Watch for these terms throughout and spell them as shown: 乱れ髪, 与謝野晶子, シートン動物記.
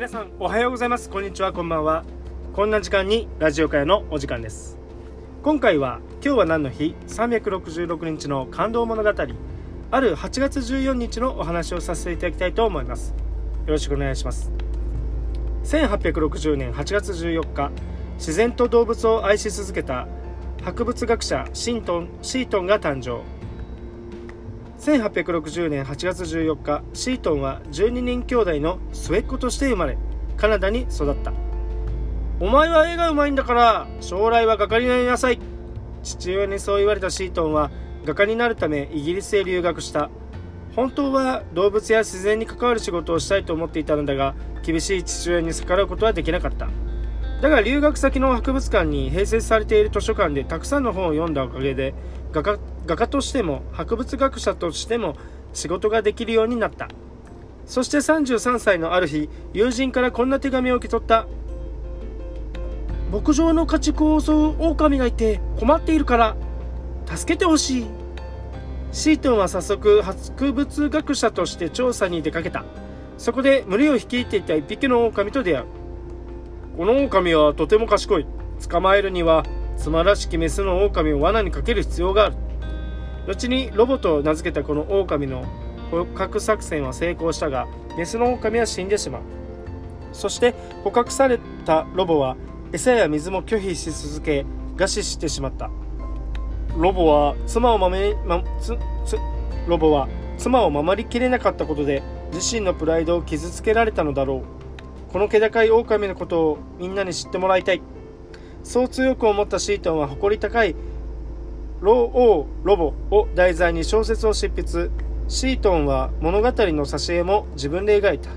皆さんおはようございます。こんにちは、こんばんは。こんな時間にラジオ会のお時間です。今回は今日は何の日366日の感動物語、ある8月14日のお話をさせていただきたいと思います。よろしくお願いします。1860年8月14日、自然と動物を愛し続けた博物学者シートンが誕生。1860年8月14日、シートンは12人兄弟の末っ子として生まれ、カナダに育った。お前は絵がうまいんだから、将来は画家になりなさい。父親にそう言われたシートンは、画家になるためイギリスへ留学した。本当は動物や自然に関わる仕事をしたいと思っていたのだが、厳しい父親に逆らうことはできなかった。だが留学先の博物館に併設されている図書館でたくさんの本を読んだおかげで、画家としても博物学者としても仕事ができるようになった。そして33歳のある日、友人からこんな手紙を受け取った。牧場の家畜を襲う狼がいて困っているから助けてほしい。シートンは早速博物学者として調査に出かけた。そこで群れを率いていた一匹の狼と出会う。この狼はとても賢い。捕まえるには妻らしきメスの狼を罠にかける必要がある。後にロボと名付けたこの狼の捕獲作戦は成功したが、メスの狼は死んでしまう。そして捕獲されたロボは餌や水も拒否し続け、餓死してしまった。ロボは妻を守りきれなかったことで自身のプライドを傷つけられたのだろう。この気高い狼のことをみんなに知ってもらいたい。そう強く思ったシートンは誇り高いロボを題材に小説を執筆。シートンは物語の挿絵も自分で描いた。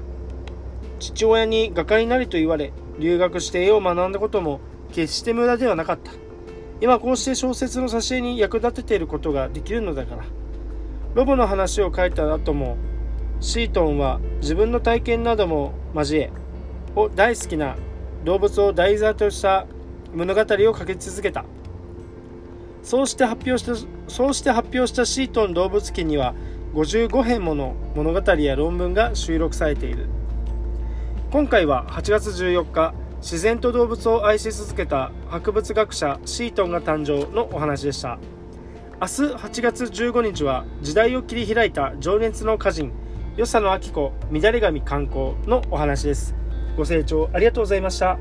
父親に画家になると言われ、留学して絵を学んだことも決して無駄ではなかった。今こうして小説の挿絵に役立てていることができるのだから。ロボの話を書いた後もシートンは自分の体験なども交え、大好きな動物を題材とした物語を書き続けた。そうして発表したシートン動物記には55編もの物語や論文が収録されている。今回は8月14日、自然と動物を愛し続けた博物学者シートンが誕生のお話でした。明日8月15日は時代を切り開いた情熱の歌人、与謝野晶子、乱れ髪観光のお話です。ご清聴ありがとうございました。